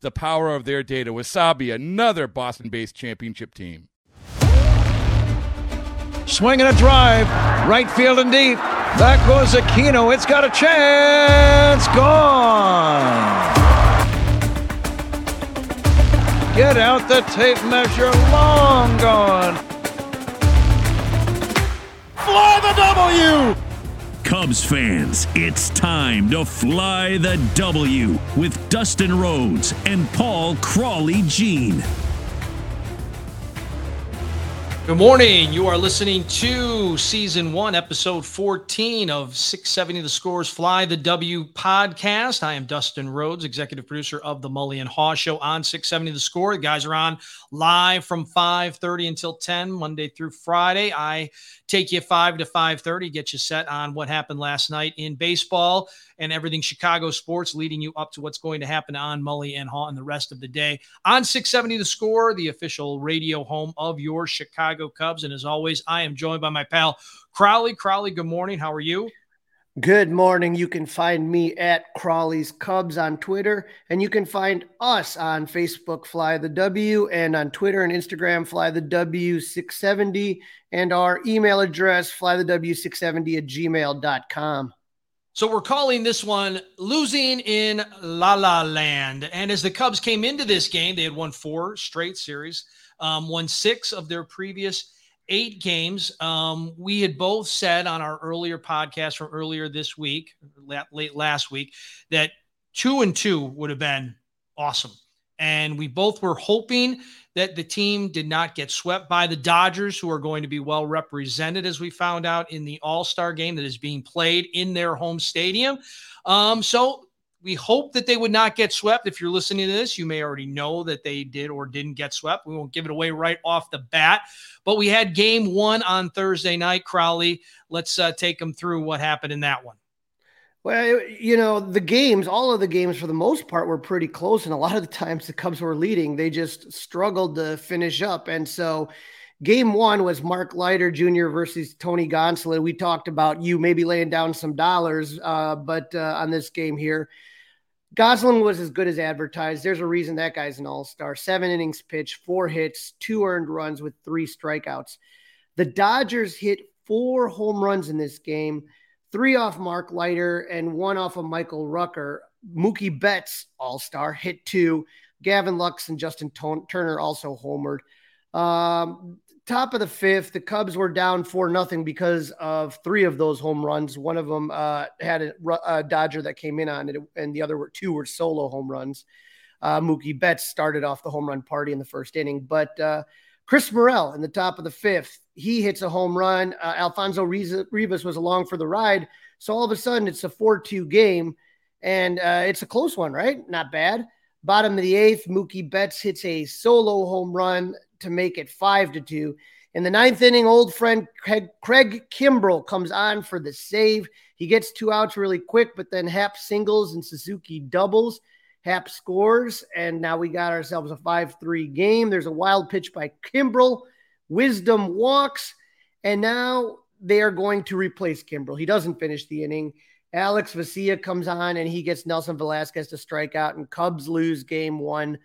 the power of their data. Wasabi, another Boston-based championship team. Swing and a drive, right field and deep. Back goes Aquino. It's got a chance. Gone. Get out the tape measure. Long gone. Fly the W. Cubs fans, it's time to fly the W with Dustin Rhodes and Paul Crawley Jean. Good morning. You are listening to Season 1, Episode 14 of 670 The Score's Fly the W podcast. I am Dustin Rhodes, executive producer of the Mully and Haw Show on 670 The Score. The guys are on live from 5:30 until 10, Monday through Friday. I take you 5 to 5:30, get you set on what happened last night in baseball and everything Chicago sports, leading you up to what's going to happen on Mully and Haw and the rest of the day on 670 The Score, the official radio home of your Chicago Cubs. And as always, I am joined by my pal Crawly. Crawly, good morning. How are you? Good morning. You can find me at Crawly's Cubs on Twitter, and you can find us on Facebook, Fly the W, and on Twitter and Instagram, Fly the W670, and our email address, flythew670@gmail.com. So we're calling this one Losing in La La Land. And as the Cubs came into this game, they had won four straight series, won six of their previous 8 games. We had both said on our earlier podcast from earlier this week, late last week, that 2-2 would have been awesome. And we both were hoping that the team did not get swept by the Dodgers, who are going to be well represented, as we found out, in the All-Star game that is being played in their home stadium. So we hope that they would not get swept. If you're listening to this, you may already know that they did or didn't get swept. We won't give it away right off the bat. But we had game one on Thursday night. Crawly, let's take them through what happened in that one. Well, you know, the games, all of the games for the most part were pretty close, and a lot of the times the Cubs were leading. They just struggled to finish up. And so game one was Mark Leiter Jr. versus Tony Gonsolin. We talked about you maybe laying down some dollars, but on this game here, Gonsolin was as good as advertised. There's a reason that guy's an all-star. 7 innings pitched, 4 hits, 2 earned runs with 3 strikeouts. The Dodgers hit 4 home runs in this game. 3 off Mark Leiter and 1 off of Michael Rucker. Mookie Betts, all-star, hit 2. Gavin Lux and Justin Turner also homered. Top of the 5th, the Cubs were down 4-0 because of 3 of those home runs. One of them had a Dodger that came in on it, and the other two were solo home runs. Mookie Betts started off the home run party in the first inning, but Chris Morel in the top of the 5th, he hits a home run. Alfonso Rivas was along for the ride. So all of a sudden it's a 4-2 game, and it's a close one, right? Not bad. Bottom of the 8th, Mookie Betts hits a solo home run to make it 5-2. In the 9th inning, old friend Craig Kimbrel comes on for the save. He gets two outs really quick, but then Happ singles and Suzuki doubles. Happ scores, and now we got ourselves a 5-3 game. There's a wild pitch by Kimbrel. Wisdom walks, and now they are going to replace Kimbrel. He doesn't finish the inning. Alex Vesia comes on, and he gets Nelson Velasquez to strike out, and Cubs lose game one,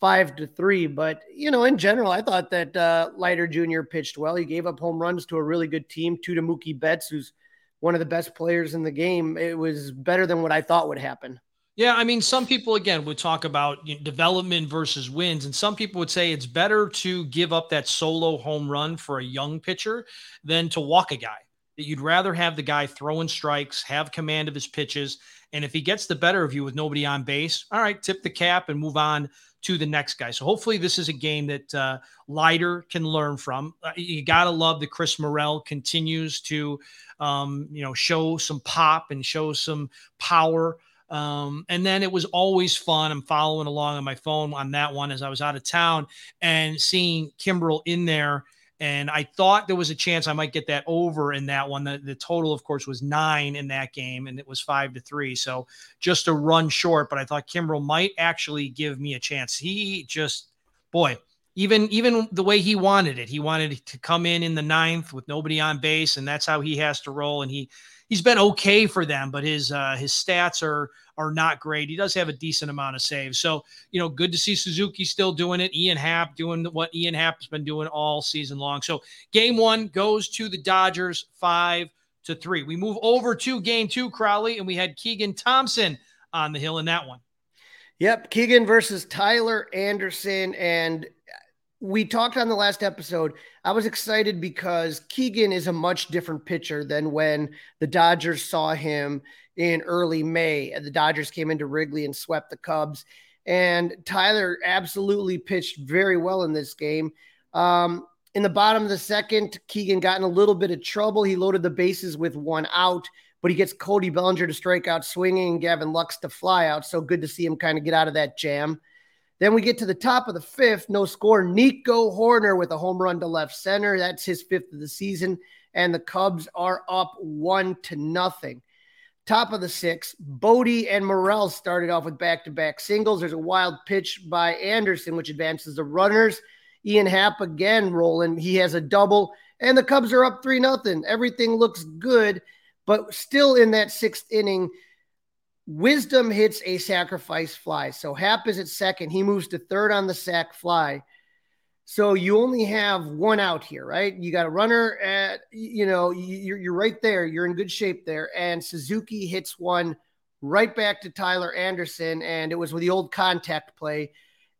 5-3. But, you know, in general, I thought that Leiter Jr. pitched well. He gave up home runs to a really good team, two to Mookie Betts, who's one of the best players in the game. It was better than what I thought would happen. Yeah, I mean, some people, again, would talk about development versus wins, and some people would say it's better to give up that solo home run for a young pitcher than to walk a guy. That you'd rather have the guy throwing strikes, have command of his pitches, and if he gets the better of you with nobody on base, all right, tip the cap and move on to the next guy. So hopefully this is a game that Leiter can learn from. You got to love that Chris Morel continues to, show some pop and show some power. And then it was always fun. I'm following along on my phone on that one as I was out of town and seeing Kimbrel in there. And I thought there was a chance I might get that over in that one. The total, of course, was 9 in that game, and it was 5-3. So just a run short, but I thought Kimbrel might actually give me a chance. He just, even the way he wanted it, he wanted to come in the ninth with nobody on base, and that's how he has to roll. And he's been okay for them, but his stats are not great. He does have a decent amount of saves. So, good to see Suzuki still doing it. Ian Happ doing what Ian Happ has been doing all season long. So game one goes to the Dodgers 5-3. We move over to game two, Crawly, and we had Keegan Thompson on the hill in that one. Yep. Keegan versus Tyler Anderson. And we talked on the last episode. I was excited because Keegan is a much different pitcher than when the Dodgers saw him in early May. The Dodgers came into Wrigley and swept the Cubs. And Tyler absolutely pitched very well in this game. In the bottom of the second, Keegan got in a little bit of trouble. He loaded the bases with one out, but he gets Cody Bellinger to strike out swinging and Gavin Lux to fly out. So good to see him kind of get out of that jam. Then we get to the top of the fifth, no score. Nico Hoerner with a home run to left center. That's his 5th of the season, and the Cubs are up 1-0. Top of the sixth, Bote and Morel started off with back-to-back singles. There's a wild pitch by Anderson, which advances the runners. Ian Happ again rolling. He has a double, and the Cubs are up 3-0. Everything looks good, but still in that 6th inning, Wisdom hits a sacrifice fly. So Happ is at 2nd. He moves to 3rd on the sac fly. So you only have one out here, right? You got a runner at, you're right there. You're in good shape there. And Suzuki hits one right back to Tyler Anderson. And it was with the old contact play.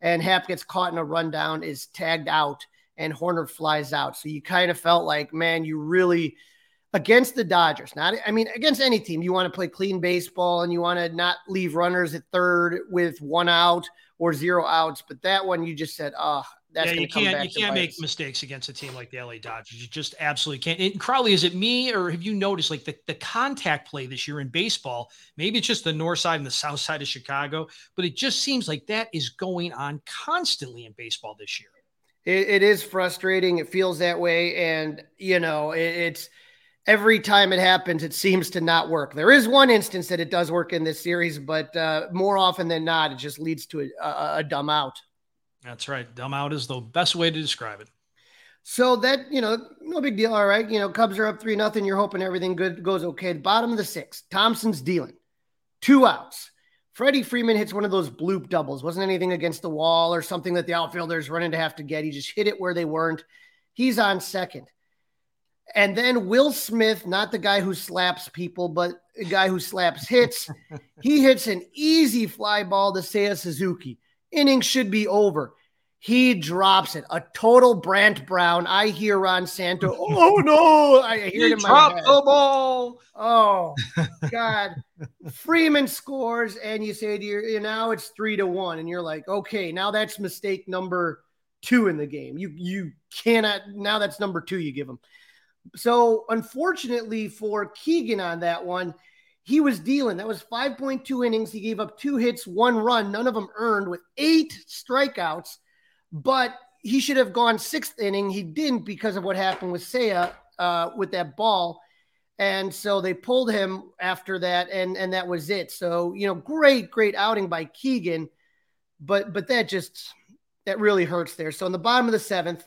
And Happ gets caught in a rundown, is tagged out, and Hoerner flies out. So you kind of felt like, man, you really – against the Dodgers, against any team, you want to play clean baseball and you want to not leave runners at 3rd with one out or 0 outs. But that one, you just said, you can't make mistakes against a team like the LA Dodgers. You just absolutely can't. And Crawly, is it me or have you noticed like the contact play this year in baseball? Maybe it's just the north side and the south side of Chicago, but it just seems like that is going on constantly in baseball this year. It is frustrating. It feels that way, and it's. Every time it happens, it seems to not work. There is one instance that it does work in this series, but more often than not, it just leads to a dumb out. That's right. Dumb out is the best way to describe it. So that, no big deal. All right. Cubs are up 3-0. You're hoping everything good goes okay. The bottom of the 6th, Thompson's dealing. 2 outs. Freddie Freeman hits one of those bloop doubles. Wasn't anything against the wall or something that the outfielders running to have to get. He just hit it where they weren't. He's on 2nd. And then Will Smith, not the guy who slaps people, but a guy who slaps hits, he hits an easy fly ball to Seiya Suzuki. Inning should be over. He drops it. A total Brant Brown. I hear Ron Santo. Oh, no. I hear him. Drop the ball. Oh, God. Freeman scores, and you say to now it's 3-1. And you're like, okay, now that's mistake number 2 in the game. You cannot. Now that's number 2 you give him. So, unfortunately for Keegan on that one, he was dealing. That was 5.2 innings. He gave up 2 hits, 1 run, none of them earned, with 8 strikeouts. But he should have gone 6th inning. He didn't because of what happened with Seiya with that ball. And so they pulled him after that, and that was it. So, you know, great outing by Keegan, but that really hurts there. So in the bottom of the seventh,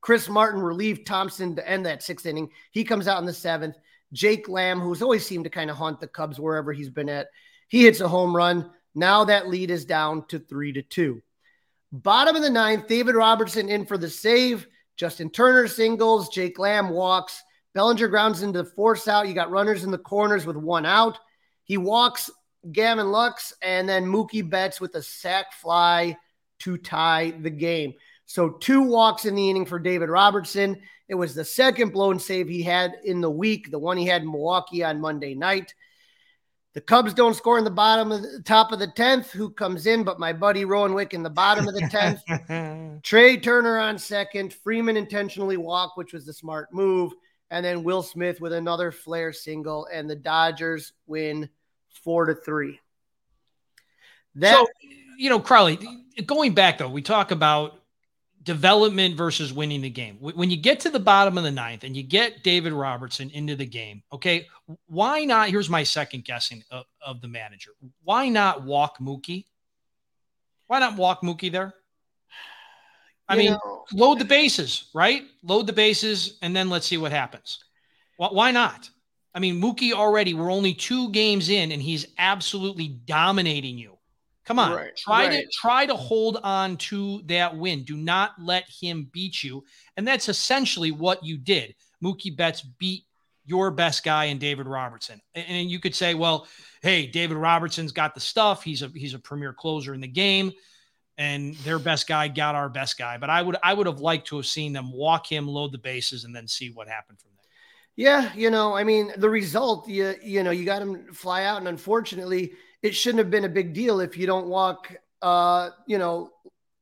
Chris Martin relieved Thompson to end that sixth inning. He comes out in the seventh. Jake Lamb, who's always seemed to kind of haunt the Cubs wherever he's been at, he hits a home run. Now that lead is down to 3-2. Bottom of the ninth, David Robertson in for the save. Justin Turner singles. Jake Lamb walks. Bellinger grounds into the force out. You got runners in the corners with one out. He walks Gavin Lux, and then Mookie Betts with a sac fly to tie the game. So two walks in the inning for David Robertson. It was the second blown save he had in the week, the one he had in Milwaukee on Monday night. The Cubs don't score in the top of the 10th. Who comes in but my buddy Rowan Wick in the bottom of the 10th. Trea Turner on second. Freeman intentionally walked, which was the smart move. And then Will Smith with another flare single, and the Dodgers win 4-3. So, you know, Crawly, going back though, we talk about development versus winning the game. When you get to the bottom of the ninth and you get David Robertson into the game, okay, why not? Here's my second guessing of the manager. Why not walk Mookie? Why not walk Mookie there? I mean, load the bases, right? Load the bases, and then let's see what happens. Why not? I mean, Mookie already, we're only 2 games in, and he's absolutely dominating you. Come on, try to hold on to that win. Do not let him beat you. And that's essentially what you did. Mookie Betts beat your best guy in David Robertson. And you could say, well, hey, David Robertson's got the stuff. He's a premier closer in the game. And their best guy got our best guy. But I would have liked to have seen them walk him, load the bases, and then see what happened from there. Yeah, you know, I mean, the result, you got him fly out. And unfortunately, it shouldn't have been a big deal if you don't walk, Lamb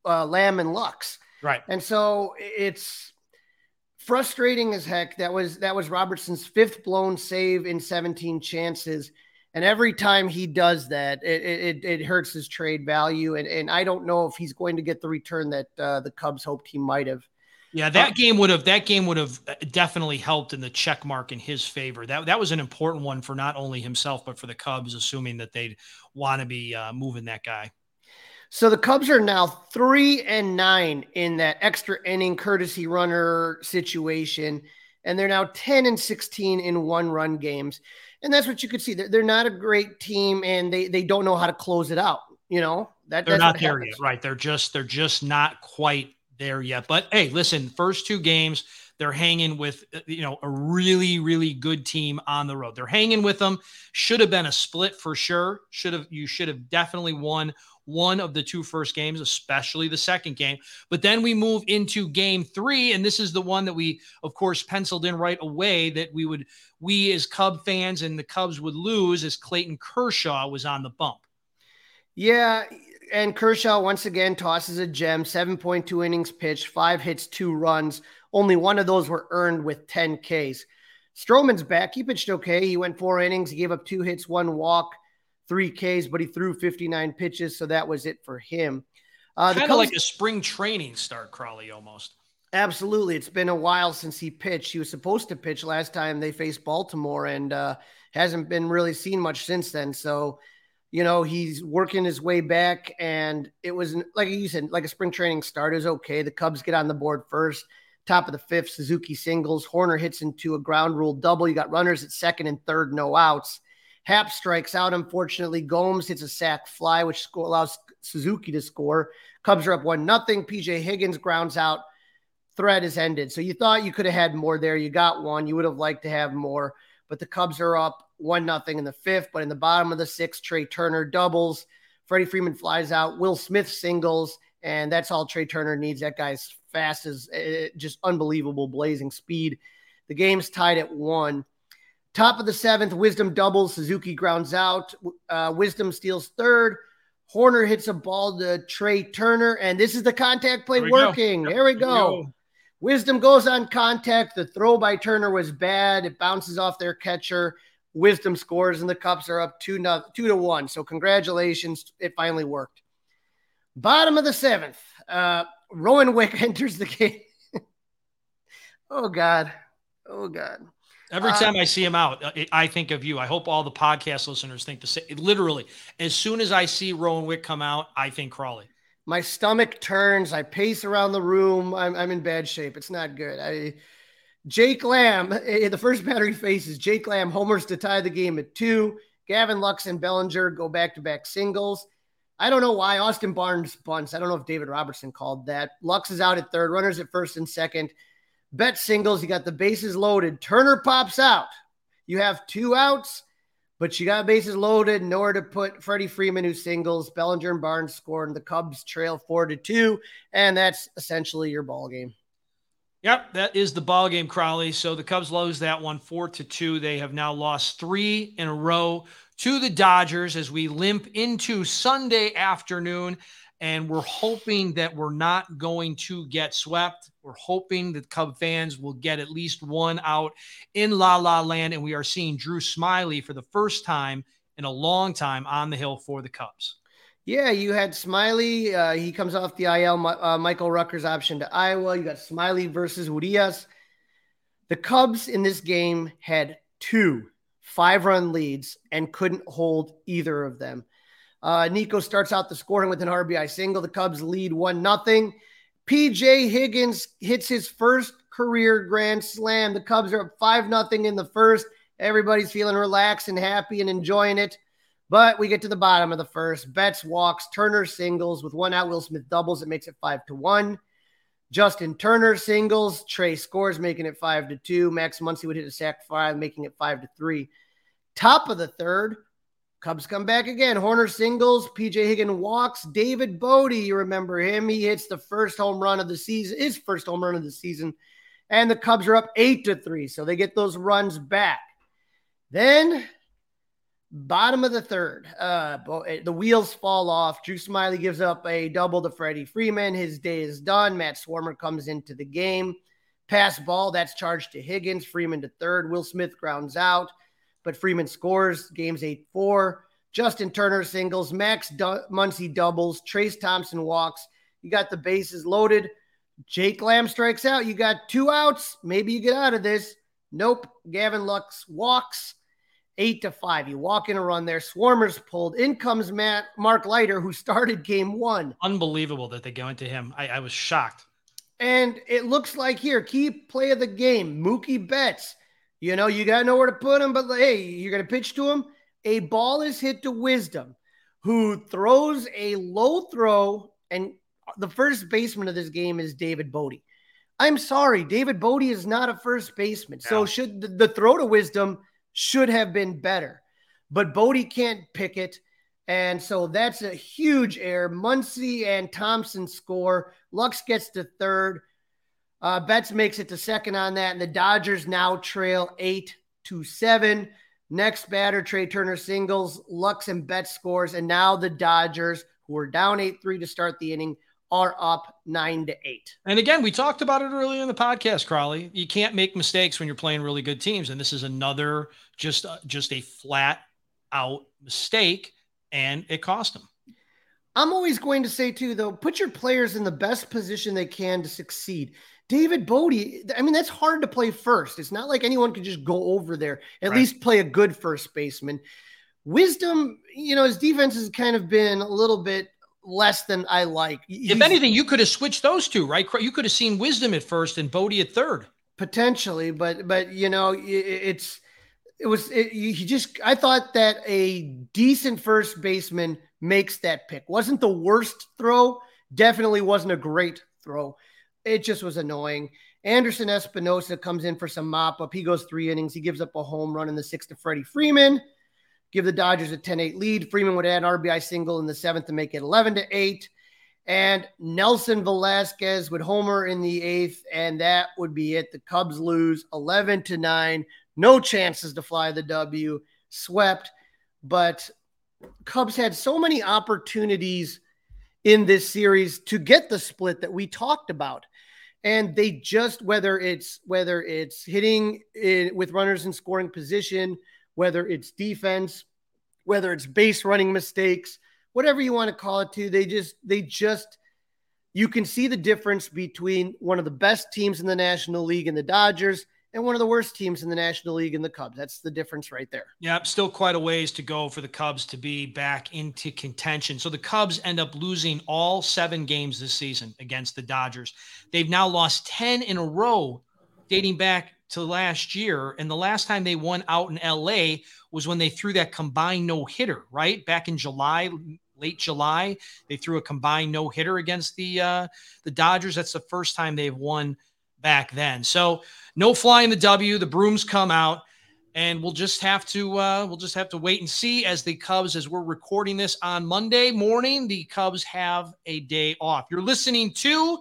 and Lux. Right. And so it's frustrating as heck. That was Robertson's 5th blown save in 17 chances. And every time he does that, it hurts his trade value. And I don't know if he's going to get the return that the Cubs hoped he might have. Yeah, that game would have definitely helped in the check mark in his favor. That was an important one for not only himself, but for the Cubs, assuming that they'd want to be moving that guy. So the Cubs are now 3-9 in that extra inning courtesy runner situation. And they're now 10-16 in one-run games. And that's what you could see. They're not a great team, and they don't know how to close it out. You know, they're not there yet, right? They're just not quite there yet. But hey, listen, first 2 games, they're hanging with, you know, a really, really good team on the road. They're hanging with them. Should have been a split for sure. You should have definitely won one of the 2 first games, especially the second game. But then we move into game 3, and this is the one that we, of course, penciled in right away that we as Cub fans and the Cubs would lose, as Clayton Kershaw was on the bump. Yeah, and Kershaw once again tosses a gem, 7.2 innings pitched, 5 hits, 2 runs. Only one of those were earned with 10 Ks. Stroman's back. He pitched okay. He went 4 innings. He gave up 2 hits, 1 walk, 3 Ks, but he threw 59 pitches, so that was it for him. Kind of like a spring training start, Crawly, almost. Absolutely. It's been a while since he pitched. He was supposed to pitch last time they faced Baltimore, and hasn't been really seen much since then. So, you know, he's working his way back, and it was, like you said, like a spring training start is okay. The Cubs get on the board first. Top of the 5th, Suzuki singles. Hoerner hits into a ground rule double. You got runners at 2nd and 3rd, no outs. Happ strikes out, unfortunately. Gomes hits a sac fly, which allows Suzuki to score. Cubs are up 1-0. P.J. Higgins grounds out. Threat is ended. So you thought you could have had more there. You got one. You would have liked to have more. But the Cubs are up 1-0 in the 5th. But in the bottom of the 6th, Trea Turner doubles. Freddie Freeman flies out. Will Smith singles. And that's all Trea Turner needs. That guy's fast, as just unbelievable blazing speed. The game's tied at 1. Top of the 7th, Wisdom doubles. Suzuki grounds out. Wisdom steals 3rd. Hoerner hits a ball to Trea Turner, and this is the contact play working. There we go. Wisdom goes on contact. The throw by Turner was bad. It bounces off their catcher. Wisdom scores, and the Cubs are up 2-1. So congratulations, it finally worked. Bottom of the 7th, Rowan Wick enters the game. Oh, God. Every time I see him out, I think of you. I hope all the podcast listeners think the same. Literally, as soon as I see Rowan Wick come out, I think Crawly. My stomach turns. I pace around the room. I'm in bad shape. It's not good. Jake Lamb, the first batter he faces, Jake Lamb homers to tie the game at 2. Gavin Lux and Bellinger go back-to-back singles. I don't know why. Austin Barnes bunts. I don't know if David Robertson called that. Lux is out at 3rd. Runners at 1st and 2nd. Bet singles. You got the bases loaded. Turner pops out. You have 2 outs, but you got bases loaded. Nowhere to put Freddie Freeman, who singles. Bellinger and Barnes scored, and the Cubs trail 4-2, and that's essentially your ball game. Yep, that is the ball game, Crawly. So the Cubs lose that one 4-2. They have now lost 3 in a row to the Dodgers as we limp into Sunday afternoon. And we're hoping that we're not going to get swept. We're hoping that Cub fans will get at least one out in La La Land. And we are seeing Drew Smyly for the first time in a long time on the hill for the Cubs. Yeah, you had Smyly. He comes off the IL. Michael Rucker's option to Iowa. You got Smyly versus Urias. The Cubs in this game had 2 5-run leads and couldn't hold either of them. Nico starts out the scoring with an RBI single. The Cubs lead 1-0. P.J. Higgins hits his first career grand slam. The Cubs are up 5-0 in the first. Everybody's feeling relaxed and happy and enjoying it. But we get to the bottom of the first. Betts walks. Turner singles with 1 out. Will Smith doubles. It makes it 5-1. Justin Turner singles. Trea scores, making it 5-2. Max Muncy would hit a sac fly, making it 5-3. Top of the third. Cubs come back again. Hoerner singles. P.J. Higgins walks. David Bote, you remember him. He hits the first home run of the season, his first home run of the season. And the Cubs are up 8-3, so they get those runs back. Then, bottom of the third, the wheels fall off. Drew Smyly gives up a double to Freddie Freeman. His day is done. Matt Swarmer comes into the game. Pass ball, that's charged to Higgins. Freeman to 3rd. Will Smith grounds out. But Freeman scores. Game's 8-4. Justin Turner singles. Max Muncy doubles. Trea Thompson walks. You got the bases loaded. Jake Lamb strikes out. You got 2 outs. Maybe you get out of this. Nope. Gavin Lux walks. 8-5. You walk in a run there. Swarmer's pulled. In comes Mark Leiter, who started game 1. Unbelievable that they go into him. I was shocked. And it looks like here, key play of the game, Mookie Betts. You know, you got nowhere to put him, but hey, you're going to pitch to him. A ball is hit to Wisdom, who throws a low throw, and the first baseman of this game is David Bote. I'm sorry, David Bote is not a first baseman, no. So should the throw to Wisdom should have been better. But Bote can't pick it, and so that's a huge error. Muncy and Thompson score. Lux gets to 3rd. Betts makes it to 2nd on that, and the Dodgers now trail 8-7. Next batter, Trea Turner singles. Lux and Betts scores, and now the Dodgers, who are down 8-3 to start the inning, are up 9-8. And again, we talked about it earlier in the podcast, Crawly. You can't make mistakes when you're playing really good teams, and this is another just a flat-out mistake, and it cost them. I'm always going to say, too, though, put your players in the best position they can to succeed. David Bote, I mean, that's hard to play first. It's not like anyone can just go over there, at least play a good first baseman. Wisdom, you know, his defense has kind of been a little bit less than I like. If anything, you could have switched those two, right? You could have seen Wisdom at 1st and Bote at 3rd. Potentially, but you know, I thought that a decent first baseman makes that pick. Wasn't the worst throw. Definitely wasn't a great throw. It just was annoying. Anderson Espinosa comes in for some mop-up. He goes 3 innings. He gives up a home run in the 6th to Freddie Freeman. Give the Dodgers a 10-8 lead. Freeman would add an RBI single in the 7th to make it 11-8. And Nelson Velasquez would homer in the 8th, and that would be it. The Cubs lose 11-9. No chances to fly the W. Swept. But Cubs had so many opportunities in this series to get the split that we talked about. And they just, whether it's hitting with runners in scoring position, whether it's defense, whether it's base running mistakes, whatever you want to call it to, they just, you can see the difference between one of the best teams in the National League and the Dodgers and one of the worst teams in the National League in the Cubs. That's the difference right there. Yeah, still quite a ways to go for the Cubs to be back into contention. So the Cubs end up losing all 7 games this season against the Dodgers. They've now lost 10 in a row dating back to last year. And the last time they won out in LA was when they threw that combined no-hitter, right? Back in July, late July, they threw a combined no-hitter against the Dodgers. That's the first time they've won back then. So no flying the W, the brooms come out, and we'll just have to wait and see as the Cubs, as we're recording this on Monday morning, the Cubs have a day off. You're listening to...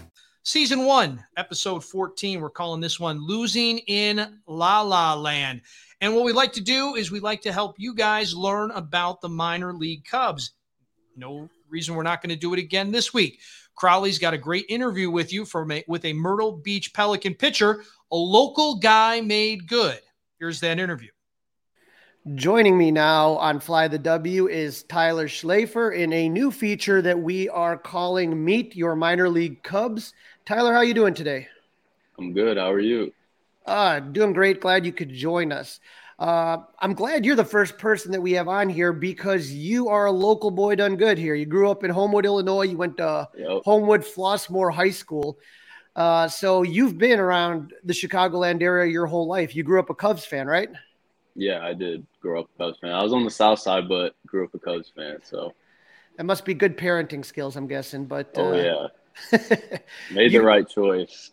Season 1, episode 14, we're calling this one Losing in La La Land. And what we like to do is we like to help you guys learn about the minor league Cubs. No reason we're not going to do it again this week. Crawly's got a great interview with you with a Myrtle Beach Pelican pitcher, a local guy made good. Here's that interview. Joining me now on Fly the W is Tyler Schlaefer in a new feature that we are calling Meet Your Minor League Cubs. Tyler, how are you doing today? I'm good. How are you? Doing great. Glad you could join us. I'm glad you're the first person that we have on here because you are a local boy done good here. You grew up in Homewood, Illinois. You went to Homewood Flossmoor High School. So you've been around the Chicagoland area your whole life. You grew up a Cubs fan, right? Yeah, I did grow up a Cubs fan. I was on the South Side, but grew up a Cubs fan. So that must be good parenting skills, I'm guessing. But yeah, made the right choice.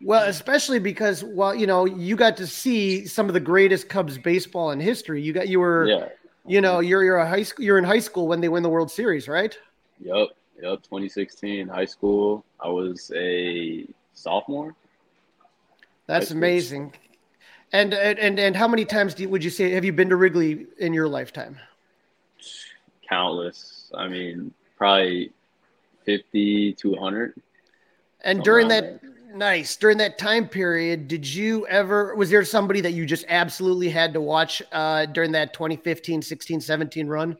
Well, especially because, well, you know, you got to see some of the greatest Cubs baseball in history. You're in high school when they win the World Series, right? Yep. 2016 high school. I was a sophomore. That's amazing. And how many times would you say have you been to Wrigley in your lifetime? Countless. I mean, probably 50, 200. And during that time period, was there somebody that you just absolutely had to watch during that 2015, 16, 17 run?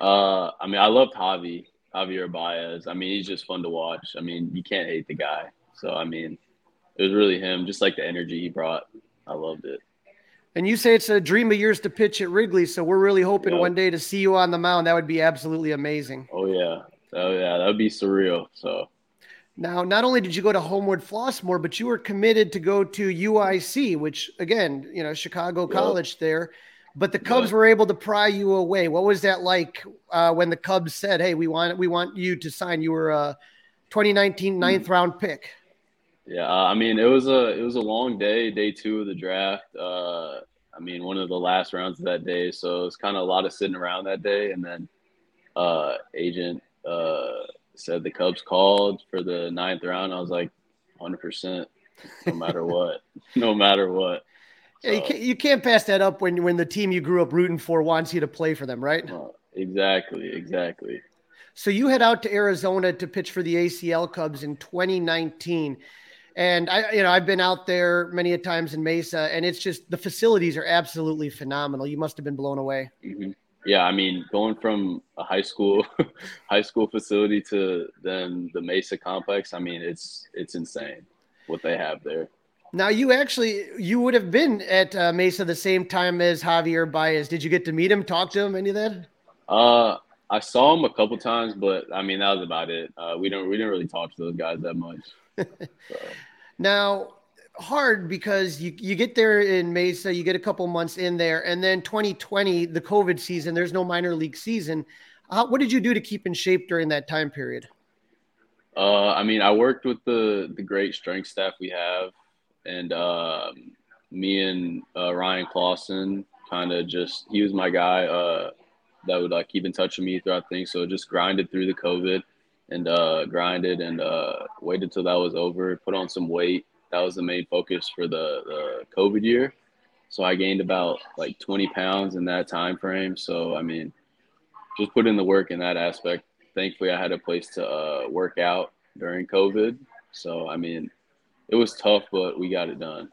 I mean, I loved Javier Baez. I mean, he's just fun to watch. I mean, you can't hate the guy. So, I mean, it was really him, just like the energy he brought. I loved it. And you say it's a dream of yours to pitch at Wrigley, so we're really hoping one day to see you on the mound. That would be absolutely amazing. Oh, yeah. That would be surreal. So now, not only did you go to Homewood Flossmoor, but you were committed to go to UIC, which, again, you know, Chicago College there. But the Cubs were able to pry you away. What was that like when the Cubs said, hey, we want you to sign? You were a 2019 ninth-round pick. Yeah, I mean, it was a long day, day 2 of the draft. I mean, one of the last rounds of that day. So it's kind of a lot of sitting around that day. And then agent said the Cubs called for the 9th round. I was like, 100%, no matter what. No matter what. So, yeah, you can't pass that up when the team you grew up rooting for wants you to play for them, right? Exactly. So you head out to Arizona to pitch for the ACL Cubs in 2019. And I've been out there many a times in Mesa, and it's just the facilities are absolutely phenomenal. You must have been blown away. Mm-hmm. Yeah, I mean, going from a high school facility to then the Mesa complex, I mean, it's insane what they have there. Now, you would have been at Mesa the same time as Javier Baez. Did you get to meet him, talk to him, any of that? I saw him a couple times, but I mean, that was about it. We didn't really talk to those guys that much. So. Now, hard because you get there in Mesa, you get a couple months in there, and then 2020, the COVID season, there's no minor league season. What did you do to keep in shape during that time period? I mean, I worked with the great strength staff we have, and me and Ryan Clausen kind of just – he was my guy that would like keep in touch with me throughout things. So just grinded through the COVID and waited till that was over, put on some weight, that was the main focus for the COVID year. So I gained about like 20 pounds in that time frame. So, I mean, just put in the work in that aspect. Thankfully, I had a place to work out during COVID. So, I mean, it was tough, but we got it done.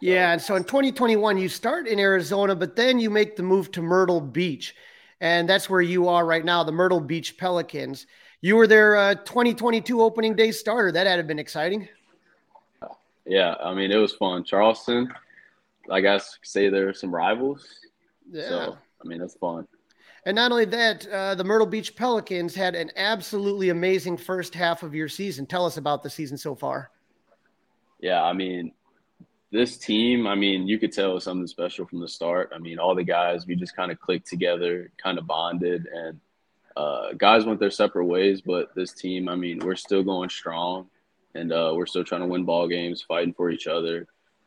Yeah, and so in 2021, you start in Arizona, but then you make the move to Myrtle Beach. And that's where you are right now, the Myrtle Beach Pelicans. You were their 2022 opening day starter. That had been exciting. Yeah, I mean, it was fun. Charleston, I guess, say they're some rivals. Yeah. So, I mean, that's fun. And not only that, the Myrtle Beach Pelicans had an absolutely amazing first half of your season. Tell us about the season so far. Yeah, I mean, this team, I mean, you could tell something special from the start. I mean, all the guys, we just kind of clicked together, kind of bonded, and guys went their separate ways. But this team, I mean, we're still going strong, and we're still trying to win ball games, fighting for each other.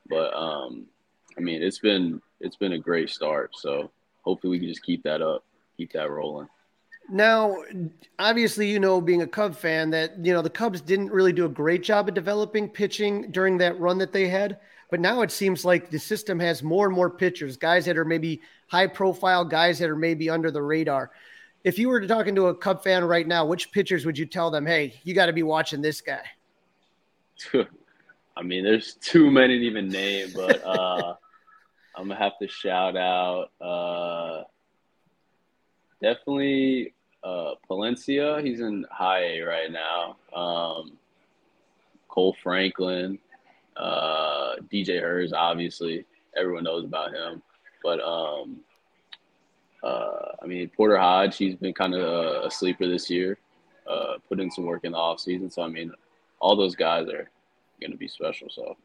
But I mean, it's been a great start. So hopefully we can just keep that up, keep that rolling. Now, obviously, you know, being a Cub fan, that, you know, the Cubs didn't really do a great job of developing pitching during that run that they had. But now it seems like the system has more and more pitchers, guys that are maybe high profile, guys that are maybe under the radar. If you were to talking to a Cub fan right now, which pitchers would you tell them, hey, you got to be watching this guy? I mean, there's too many to even name, but I'm going to have to shout out definitely Palencia. He's in high A right now. Cole Franklin. DJ Hers, obviously everyone knows about him, but I mean, Porter Hodge, he's been kind of a sleeper this year, put in some work in the offseason. So I mean, all those guys are going to be special. So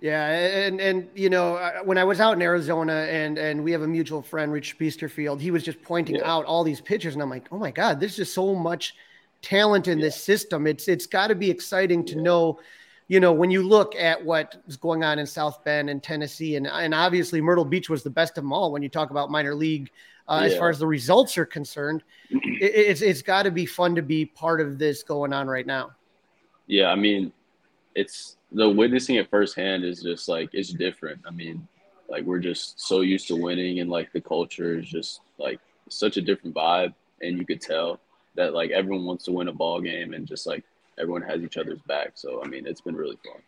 yeah, and you know, when I was out in Arizona, and we have a mutual friend, Rich Biesterfield, he was just pointing out all these pitchers, and I'm like, oh my God, there's just so much talent in this system. It's got to be exciting to know. You know, when you look at what's going on in South Bend and Tennessee, and obviously Myrtle Beach was the best of them all when you talk about minor league, as far as the results are concerned, it's got to be fun to be part of this going on right now. Yeah, I mean, it's the witnessing it firsthand is just like, it's different. I mean, like, we're just so used to winning, and like the culture is just like such a different vibe, and you could tell that like everyone wants to win a ball game, and just like everyone has each other's back. So, I mean, it's been really fun.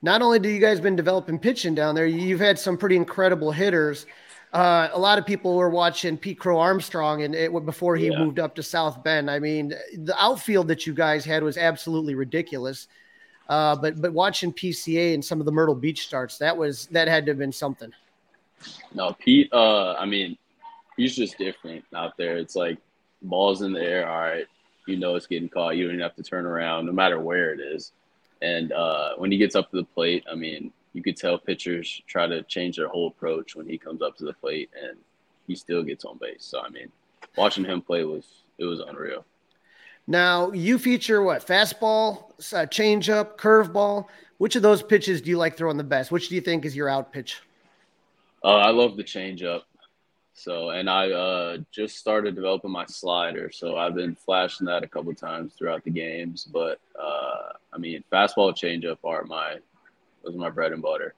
Not only do you guys been developing pitching down there, you've had some pretty incredible hitters. A lot of people were watching Pete Crow Armstrong before he moved up to South Bend. I mean, the outfield that you guys had was absolutely ridiculous. But watching PCA and some of the Myrtle Beach starts, that had to have been something. No, Pete, I mean, he's just different out there. It's like balls in the air, all right. You know it's getting caught. You don't even have to turn around, no matter where it is. And when he gets up to the plate, I mean, you could tell pitchers try to change their whole approach when he comes up to the plate, and he still gets on base. So, I mean, watching him play was unreal. Now, you feature what? Fastball, changeup, curveball. Which of those pitches do you like throwing the best? Which do you think is your out pitch? I love the changeup. So, and I just started developing my slider. So I've been flashing that a couple of times throughout the games. But, I mean, fastball, changeup are was my bread and butter.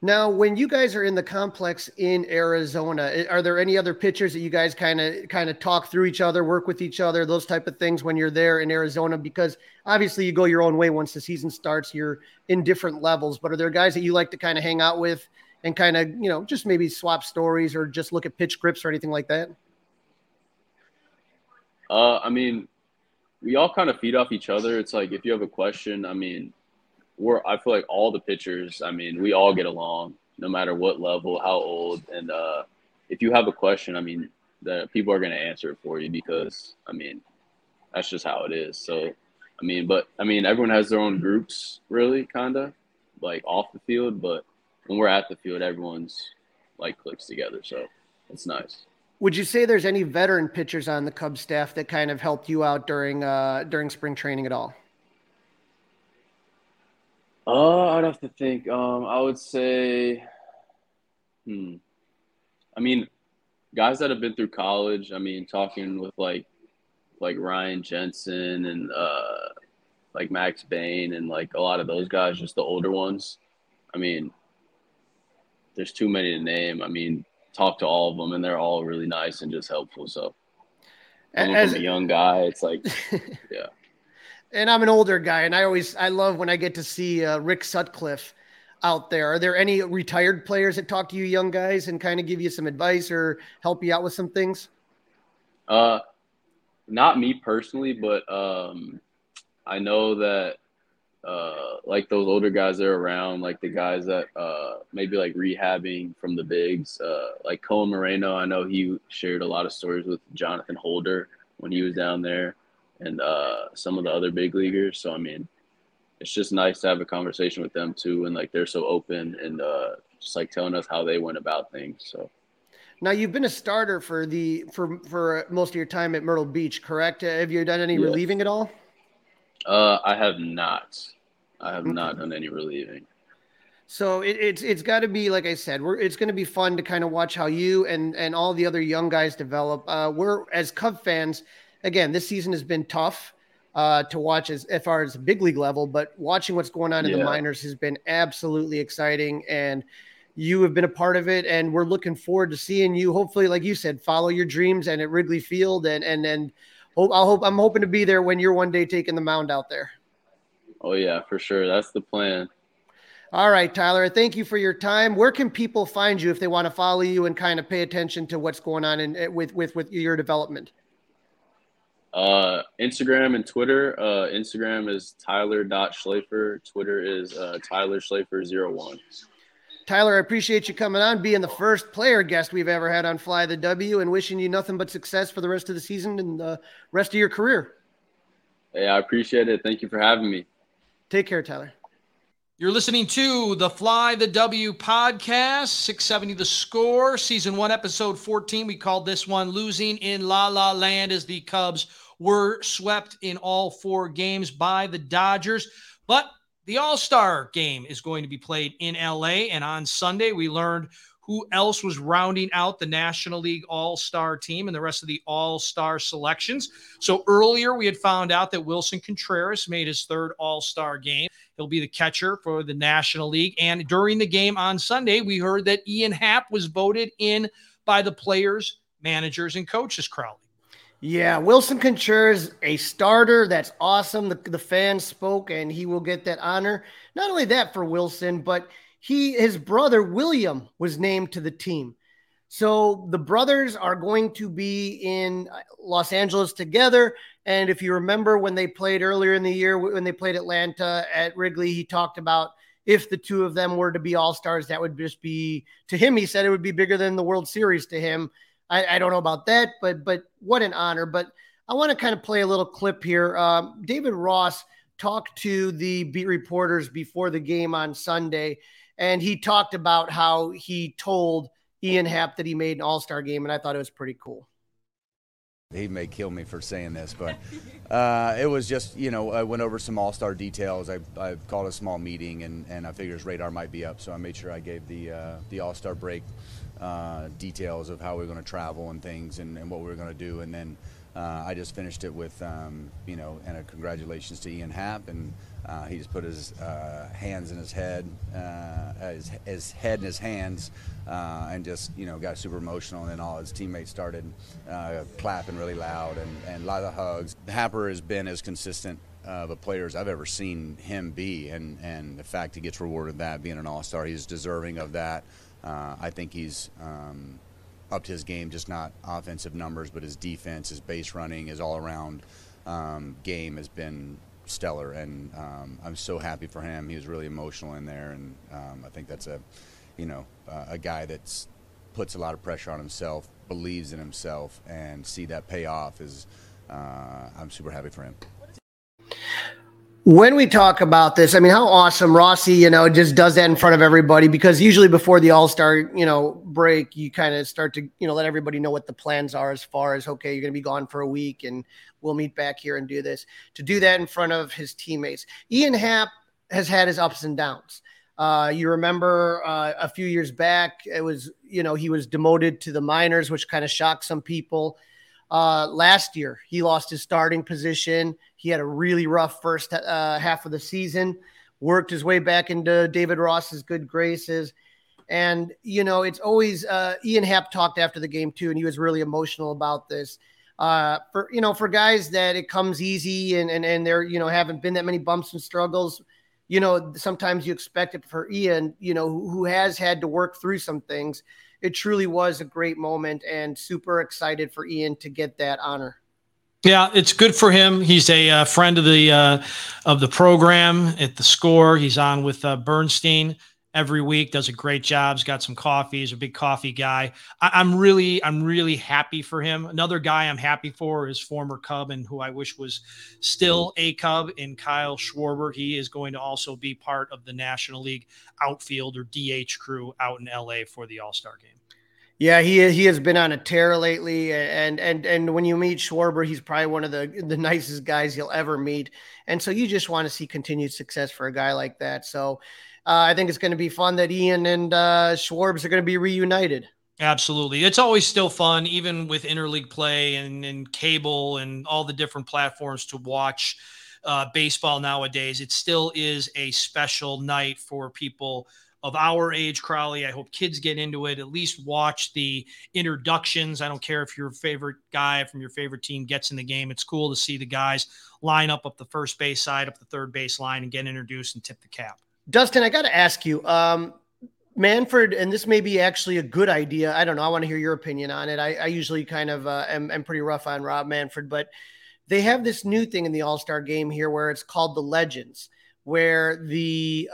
Now, when you guys are in the complex in Arizona, are there any other pitchers that you guys kind of talk through each other, work with each other, those type of things when you're there in Arizona? Because obviously you go your own way once the season starts. You're in different levels. But are there guys that you like to kind of hang out with and kind of, you know, just maybe swap stories or just look at pitch grips or anything like that? I mean, we all kind of feed off each other. It's like, if you have a question, I mean, I feel like all the pitchers, I mean, we all get along no matter what level, how old. And if you have a question, I mean, the people are going to answer it for you because, I mean, that's just how it is. So, I mean, everyone has their own groups really kind of like off the field, but when we're at the field, everyone's like clicks together. So it's nice. Would you say there's any veteran pitchers on the Cubs staff that kind of helped you out during spring training at all? I'd have to think. I would say, I mean, guys that have been through college, I mean, talking with like Ryan Jensen and like Max Bain and like a lot of those guys, just the older ones. I mean, there's too many to name. I mean, talk to all of them, and they're all really nice and just helpful. So as a young guy, it's like, yeah. And I'm an older guy, and I love when I get to see Rick Sutcliffe out there. Are there any retired players that talk to you young guys and kind of give you some advice or help you out with some things? Not me personally, but I know that like those older guys that are around, like the guys that maybe like rehabbing from the bigs, like Cohen Moreno. I know he shared a lot of stories with Jonathan Holder when he was down there and some of the other big leaguers. So, I mean, it's just nice to have a conversation with them too. And like, they're so open and just like telling us how they went about things. So now you've been a starter for most of your time at Myrtle Beach, correct? Have you done any relieving at all? I have not. I have not done any relieving. So it's got to be, like I said, it's going to be fun to kind of watch how you and all the other young guys develop. We're, as Cub fans, again, this season has been tough to watch as far as big league level, but watching what's going on in the minors has been absolutely exciting, and you have been a part of it, and we're looking forward to seeing you, hopefully, like you said, follow your dreams and at Wrigley Field, and I'm hoping to be there when you're one day taking the mound out there. Oh, yeah, for sure. That's the plan. All right, Tyler, thank you for your time. Where can people find you if they want to follow you and kind of pay attention to what's going on with your development? Instagram and Twitter. Instagram is tyler.schlafer. Twitter is tylerschlafer01. Tyler, I appreciate you coming on, being the first player guest we've ever had on Fly the W, and wishing you nothing but success for the rest of the season and the rest of your career. Hey, I appreciate it. Thank you for having me. Take care, Tyler. You're listening to the Fly the W podcast, 670 The Score, Season 1, Episode 14. We called this one Losing in La La Land, as the Cubs were swept in all four games by the Dodgers. But the All-Star game is going to be played in LA, and on Sunday we learned who else was rounding out the National League All-Star team and the rest of the All-Star selections. So earlier we had found out that Wilson Contreras made his third All-Star game. He'll be the catcher for the National League, and during the game on Sunday we heard that Ian Happ was voted in by the players, managers, and coaches, Crawly. Yeah, Wilson Contreras, a starter. That's awesome. The fans spoke, and he will get that honor. Not only that for Wilson, but his brother William was named to the team. So the brothers are going to be in Los Angeles together. And if you remember when they played earlier in the year, when they played Atlanta at Wrigley, he talked about if the two of them were to be all-stars, that would just be, to him, he said it would be bigger than the World Series to him. I don't know about that, but what an honor. But I want to kind of play a little clip here. David Ross talked to the beat reporters before the game on Sunday, and he talked about how he told Ian Happ that he made an all-star game, and I thought it was pretty cool. He may kill me for saying this, but it was just, I went over some all-star details. I called a small meeting, and I figured his radar might be up, so I made sure I gave the all-star break details of how we were going to travel and things and what we were going to do. And then I just finished it with, and a congratulations to Ian Happ. And he just put his hands in his head, his head in his hands, and just, got super emotional. And then all his teammates started clapping really loud and a lot of hugs. Happer has been as consistent of a player as I've ever seen him be. And the fact he gets rewarded that, being an all-star, he's deserving of that. I think he's upped his game, just not offensive numbers, but his defense, his base running, his all-around game has been stellar, and I'm so happy for him. He was really emotional in there, and I think that's a guy that puts a lot of pressure on himself, believes in himself, and see that pay off is I'm super happy for him. When we talk about this, I mean, how awesome Rossi, just does that in front of everybody, because usually before the all-star, break, you kind of start to, let everybody know what the plans are as far as, okay, you're going to be gone for a week and we'll meet back here and do this. To do that in front of his teammates. Ian Happ has had his ups and downs. You remember a few years back, it was, he was demoted to the minors, which kind of shocked some people. Last year, he lost his starting position. He had a really rough first half of the season, worked his way back into David Ross's good graces. And, you know, it's always Ian Happ talked after the game, too, and he was really emotional about this. For guys that it comes easy and there, you know, haven't been that many bumps and struggles, you know, sometimes you expect it. For Ian, you know, who has had to work through some things, it truly was a great moment, and super excited for Ian to get that honor. Yeah, it's good for him. He's a friend of the program at The Score. He's on with Bernstein every week, does a great job. He's got some coffee. He's a big coffee guy. I'm really happy for him. Another guy I'm happy for is former Cub and who I wish was still a Cub in Kyle Schwarber. He is going to also be part of the National League outfield or DH crew out in LA for the All-Star game. Yeah, he has been on a tear lately, and when you meet Schwarber, he's probably one of the nicest guys you'll ever meet. And so you just want to see continued success for a guy like that. So I think it's going to be fun that Ian and Schwarbs are going to be reunited. Absolutely. It's always still fun, even with interleague play and cable and all the different platforms to watch baseball nowadays. It still is a special night for people of our age, Crawly. I hope kids get into it. At least watch the introductions. I don't care if your favorite guy from your favorite team gets in the game. It's cool to see the guys line up the first base side, up the third base line, and get introduced and tip the cap. Dustin, I got to ask you, Manfred, and this may be actually a good idea. I don't know. I want to hear your opinion on it. I usually kind of am pretty rough on Rob Manfred, but they have this new thing in the All-Star game here where it's called the Legends, where the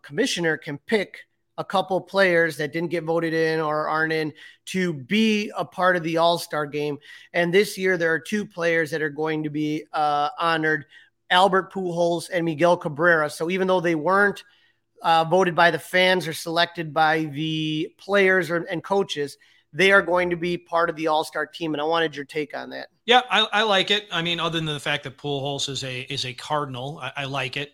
commissioner can pick a couple players that didn't get voted in or aren't in to be a part of the All-Star game. And this year there are two players that are going to be honored, Albert Pujols and Miguel Cabrera. So even though they weren't voted by the fans or selected by the players and coaches, they are going to be part of the All-Star team. And I wanted your take on that. Yeah, I like it. I mean, other than the fact that Pujols is a Cardinal, I like it.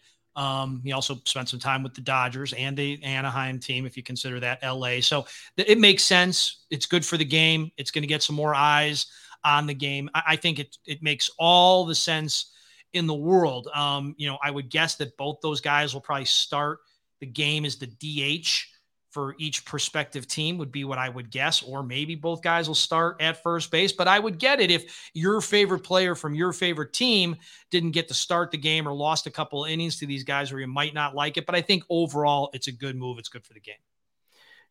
He also spent some time with the Dodgers and the Anaheim team, if you consider that LA. So it makes sense. It's good for the game. It's going to get some more eyes on the game. I think it makes all the sense in the world. I would guess that both those guys will probably start the game as the DH for each prospective team, would be what I would guess, or maybe both guys will start at first base. But I would get it if your favorite player from your favorite team didn't get to start the game or lost a couple of innings to these guys where you might not like it. But I think overall it's a good move. It's good for the game.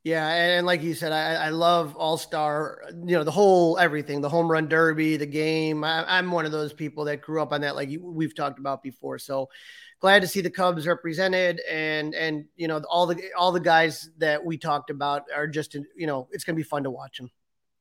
Yeah, and like you said, I love All-Star, you know, the whole everything, the home run derby, the game. I'm one of those people that grew up on that, like we've talked about before. So glad to see the Cubs represented, and you know, all the guys that we talked about are just, you know, it's going to be fun to watch them.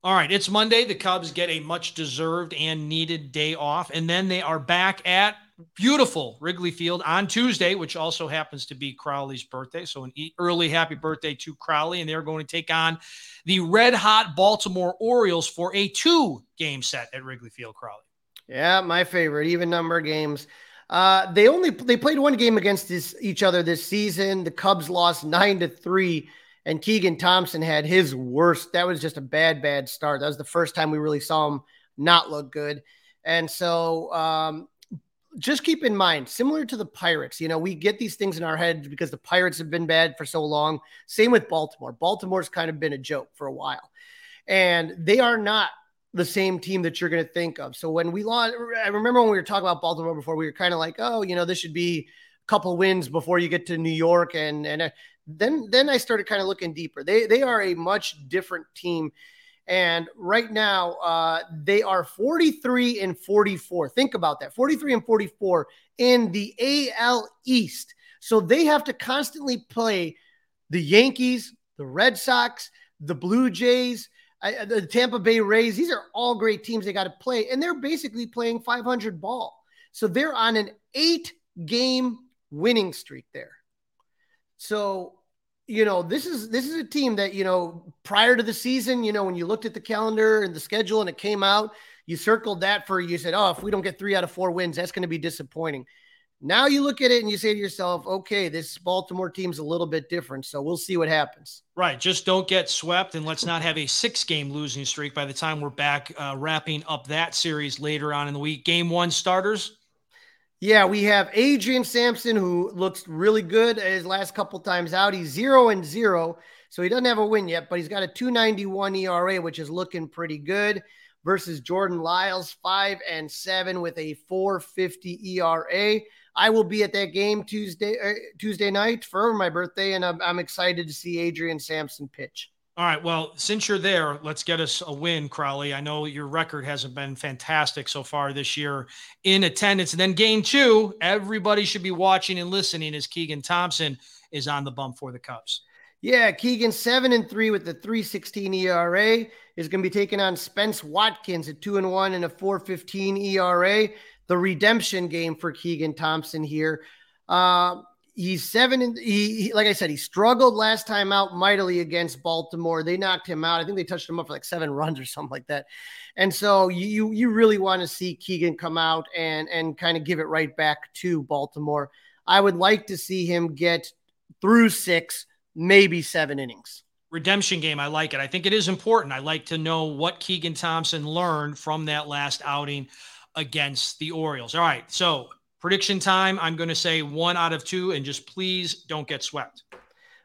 All right, it's Monday. The Cubs get a much-deserved and needed day off, and then they are back at beautiful Wrigley Field on Tuesday, which also happens to be Crawly's birthday. So an early happy birthday to Crawly, and they're going to take on the red-hot Baltimore Orioles for a 2-game set at Wrigley Field, Crawly. Yeah, my favorite, even number games. They played one game against each other this season. The Cubs lost 9-3, and Keegan Thompson had his worst. That was just a bad start. That was the first time we really saw him not look good. And so, just keep in mind, similar to the Pirates, you know, we get these things in our heads because the Pirates have been bad for so long. Same with Baltimore. Baltimore's kind of been a joke for a while, and they are not the same team that you're going to think of. So when we lost, I remember when we were talking about Baltimore before, we were kind of like, oh, you know, this should be a couple wins before you get to New York. And then I started kind of looking deeper. They are a much different team. And right now, they are 43-44. Think about that, 43-44 in the AL East. So they have to constantly play the Yankees, the Red Sox, the Blue Jays, the Tampa Bay Rays. These are all great teams they got to play, and they're basically playing 500 ball. So they're on an 8-game winning streak there. So, you know, this is a team that, you know, prior to the season, you know, when you looked at the calendar and the schedule and it came out, you circled that you said, oh, if we don't get 3 out of 4 wins, that's going to be disappointing. Now you look at it and you say to yourself, okay, this Baltimore team's a little bit different, so we'll see what happens. Right, just don't get swept, and let's not have a six-game losing streak by the time we're back wrapping up that series later on in the week. Game one starters? Yeah, we have Adrian Sampson, who looks really good his last couple times out. He's 0-0, so he doesn't have a win yet, but he's got a 2.91 ERA, which is looking pretty good, versus Jordan Lyles, 5-7 with a 4.50 ERA. I will be at that game Tuesday night for my birthday, and I'm excited to see Adrian Sampson pitch. All right, well, since you're there, let's get us a win, Crawly. I know your record hasn't been fantastic so far this year in attendance. And then game two, everybody should be watching and listening as Keegan Thompson is on the bump for the Cubs. Yeah, Keegan 7-3 with the 3.16 ERA is going to be taking on Spence Watkins at 2-1 and a 4.15 ERA. The redemption game for Keegan Thompson here. He's like I said, he struggled last time out mightily against Baltimore. They knocked him out. I think they touched him up for like 7 runs or something like that. And so you really want to see Keegan come out and kind of give it right back to Baltimore. I would like to see him get through 6, maybe 7 innings. Redemption game, I like it. I think it is important. I like to know what Keegan Thompson learned from that last outing against the Orioles. All right, so prediction time. I'm going to say 1 out of 2, and just please don't get swept.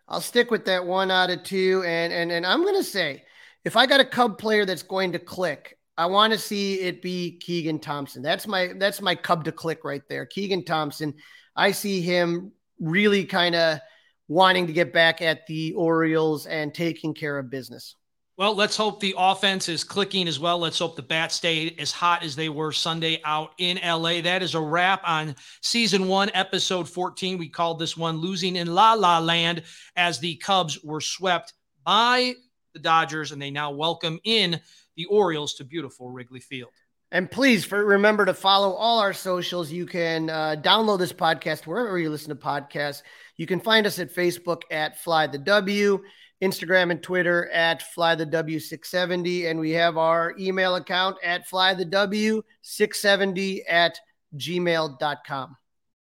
I'll stick with that 1 out of 2, and I'm going to say, if I got a Cub player that's going to click, I want to see it be Keegan Thompson. That's my Cub to click right there, Keegan Thompson. I see him really kind of wanting to get back at the Orioles and taking care of business. Well, let's hope the offense is clicking as well. Let's hope the bats stay as hot as they were Sunday out in LA. That is a wrap on season 1, episode 14. We called this one Losing in La La Land, as the Cubs were swept by the Dodgers, and they now welcome in the Orioles to beautiful Wrigley Field. And please remember to follow all our socials. You can download this podcast wherever you listen to podcasts. You can find us at Facebook at Fly the W, Instagram and Twitter at FlyTheW670, and we have our email account at FlyTheW670@gmail.com.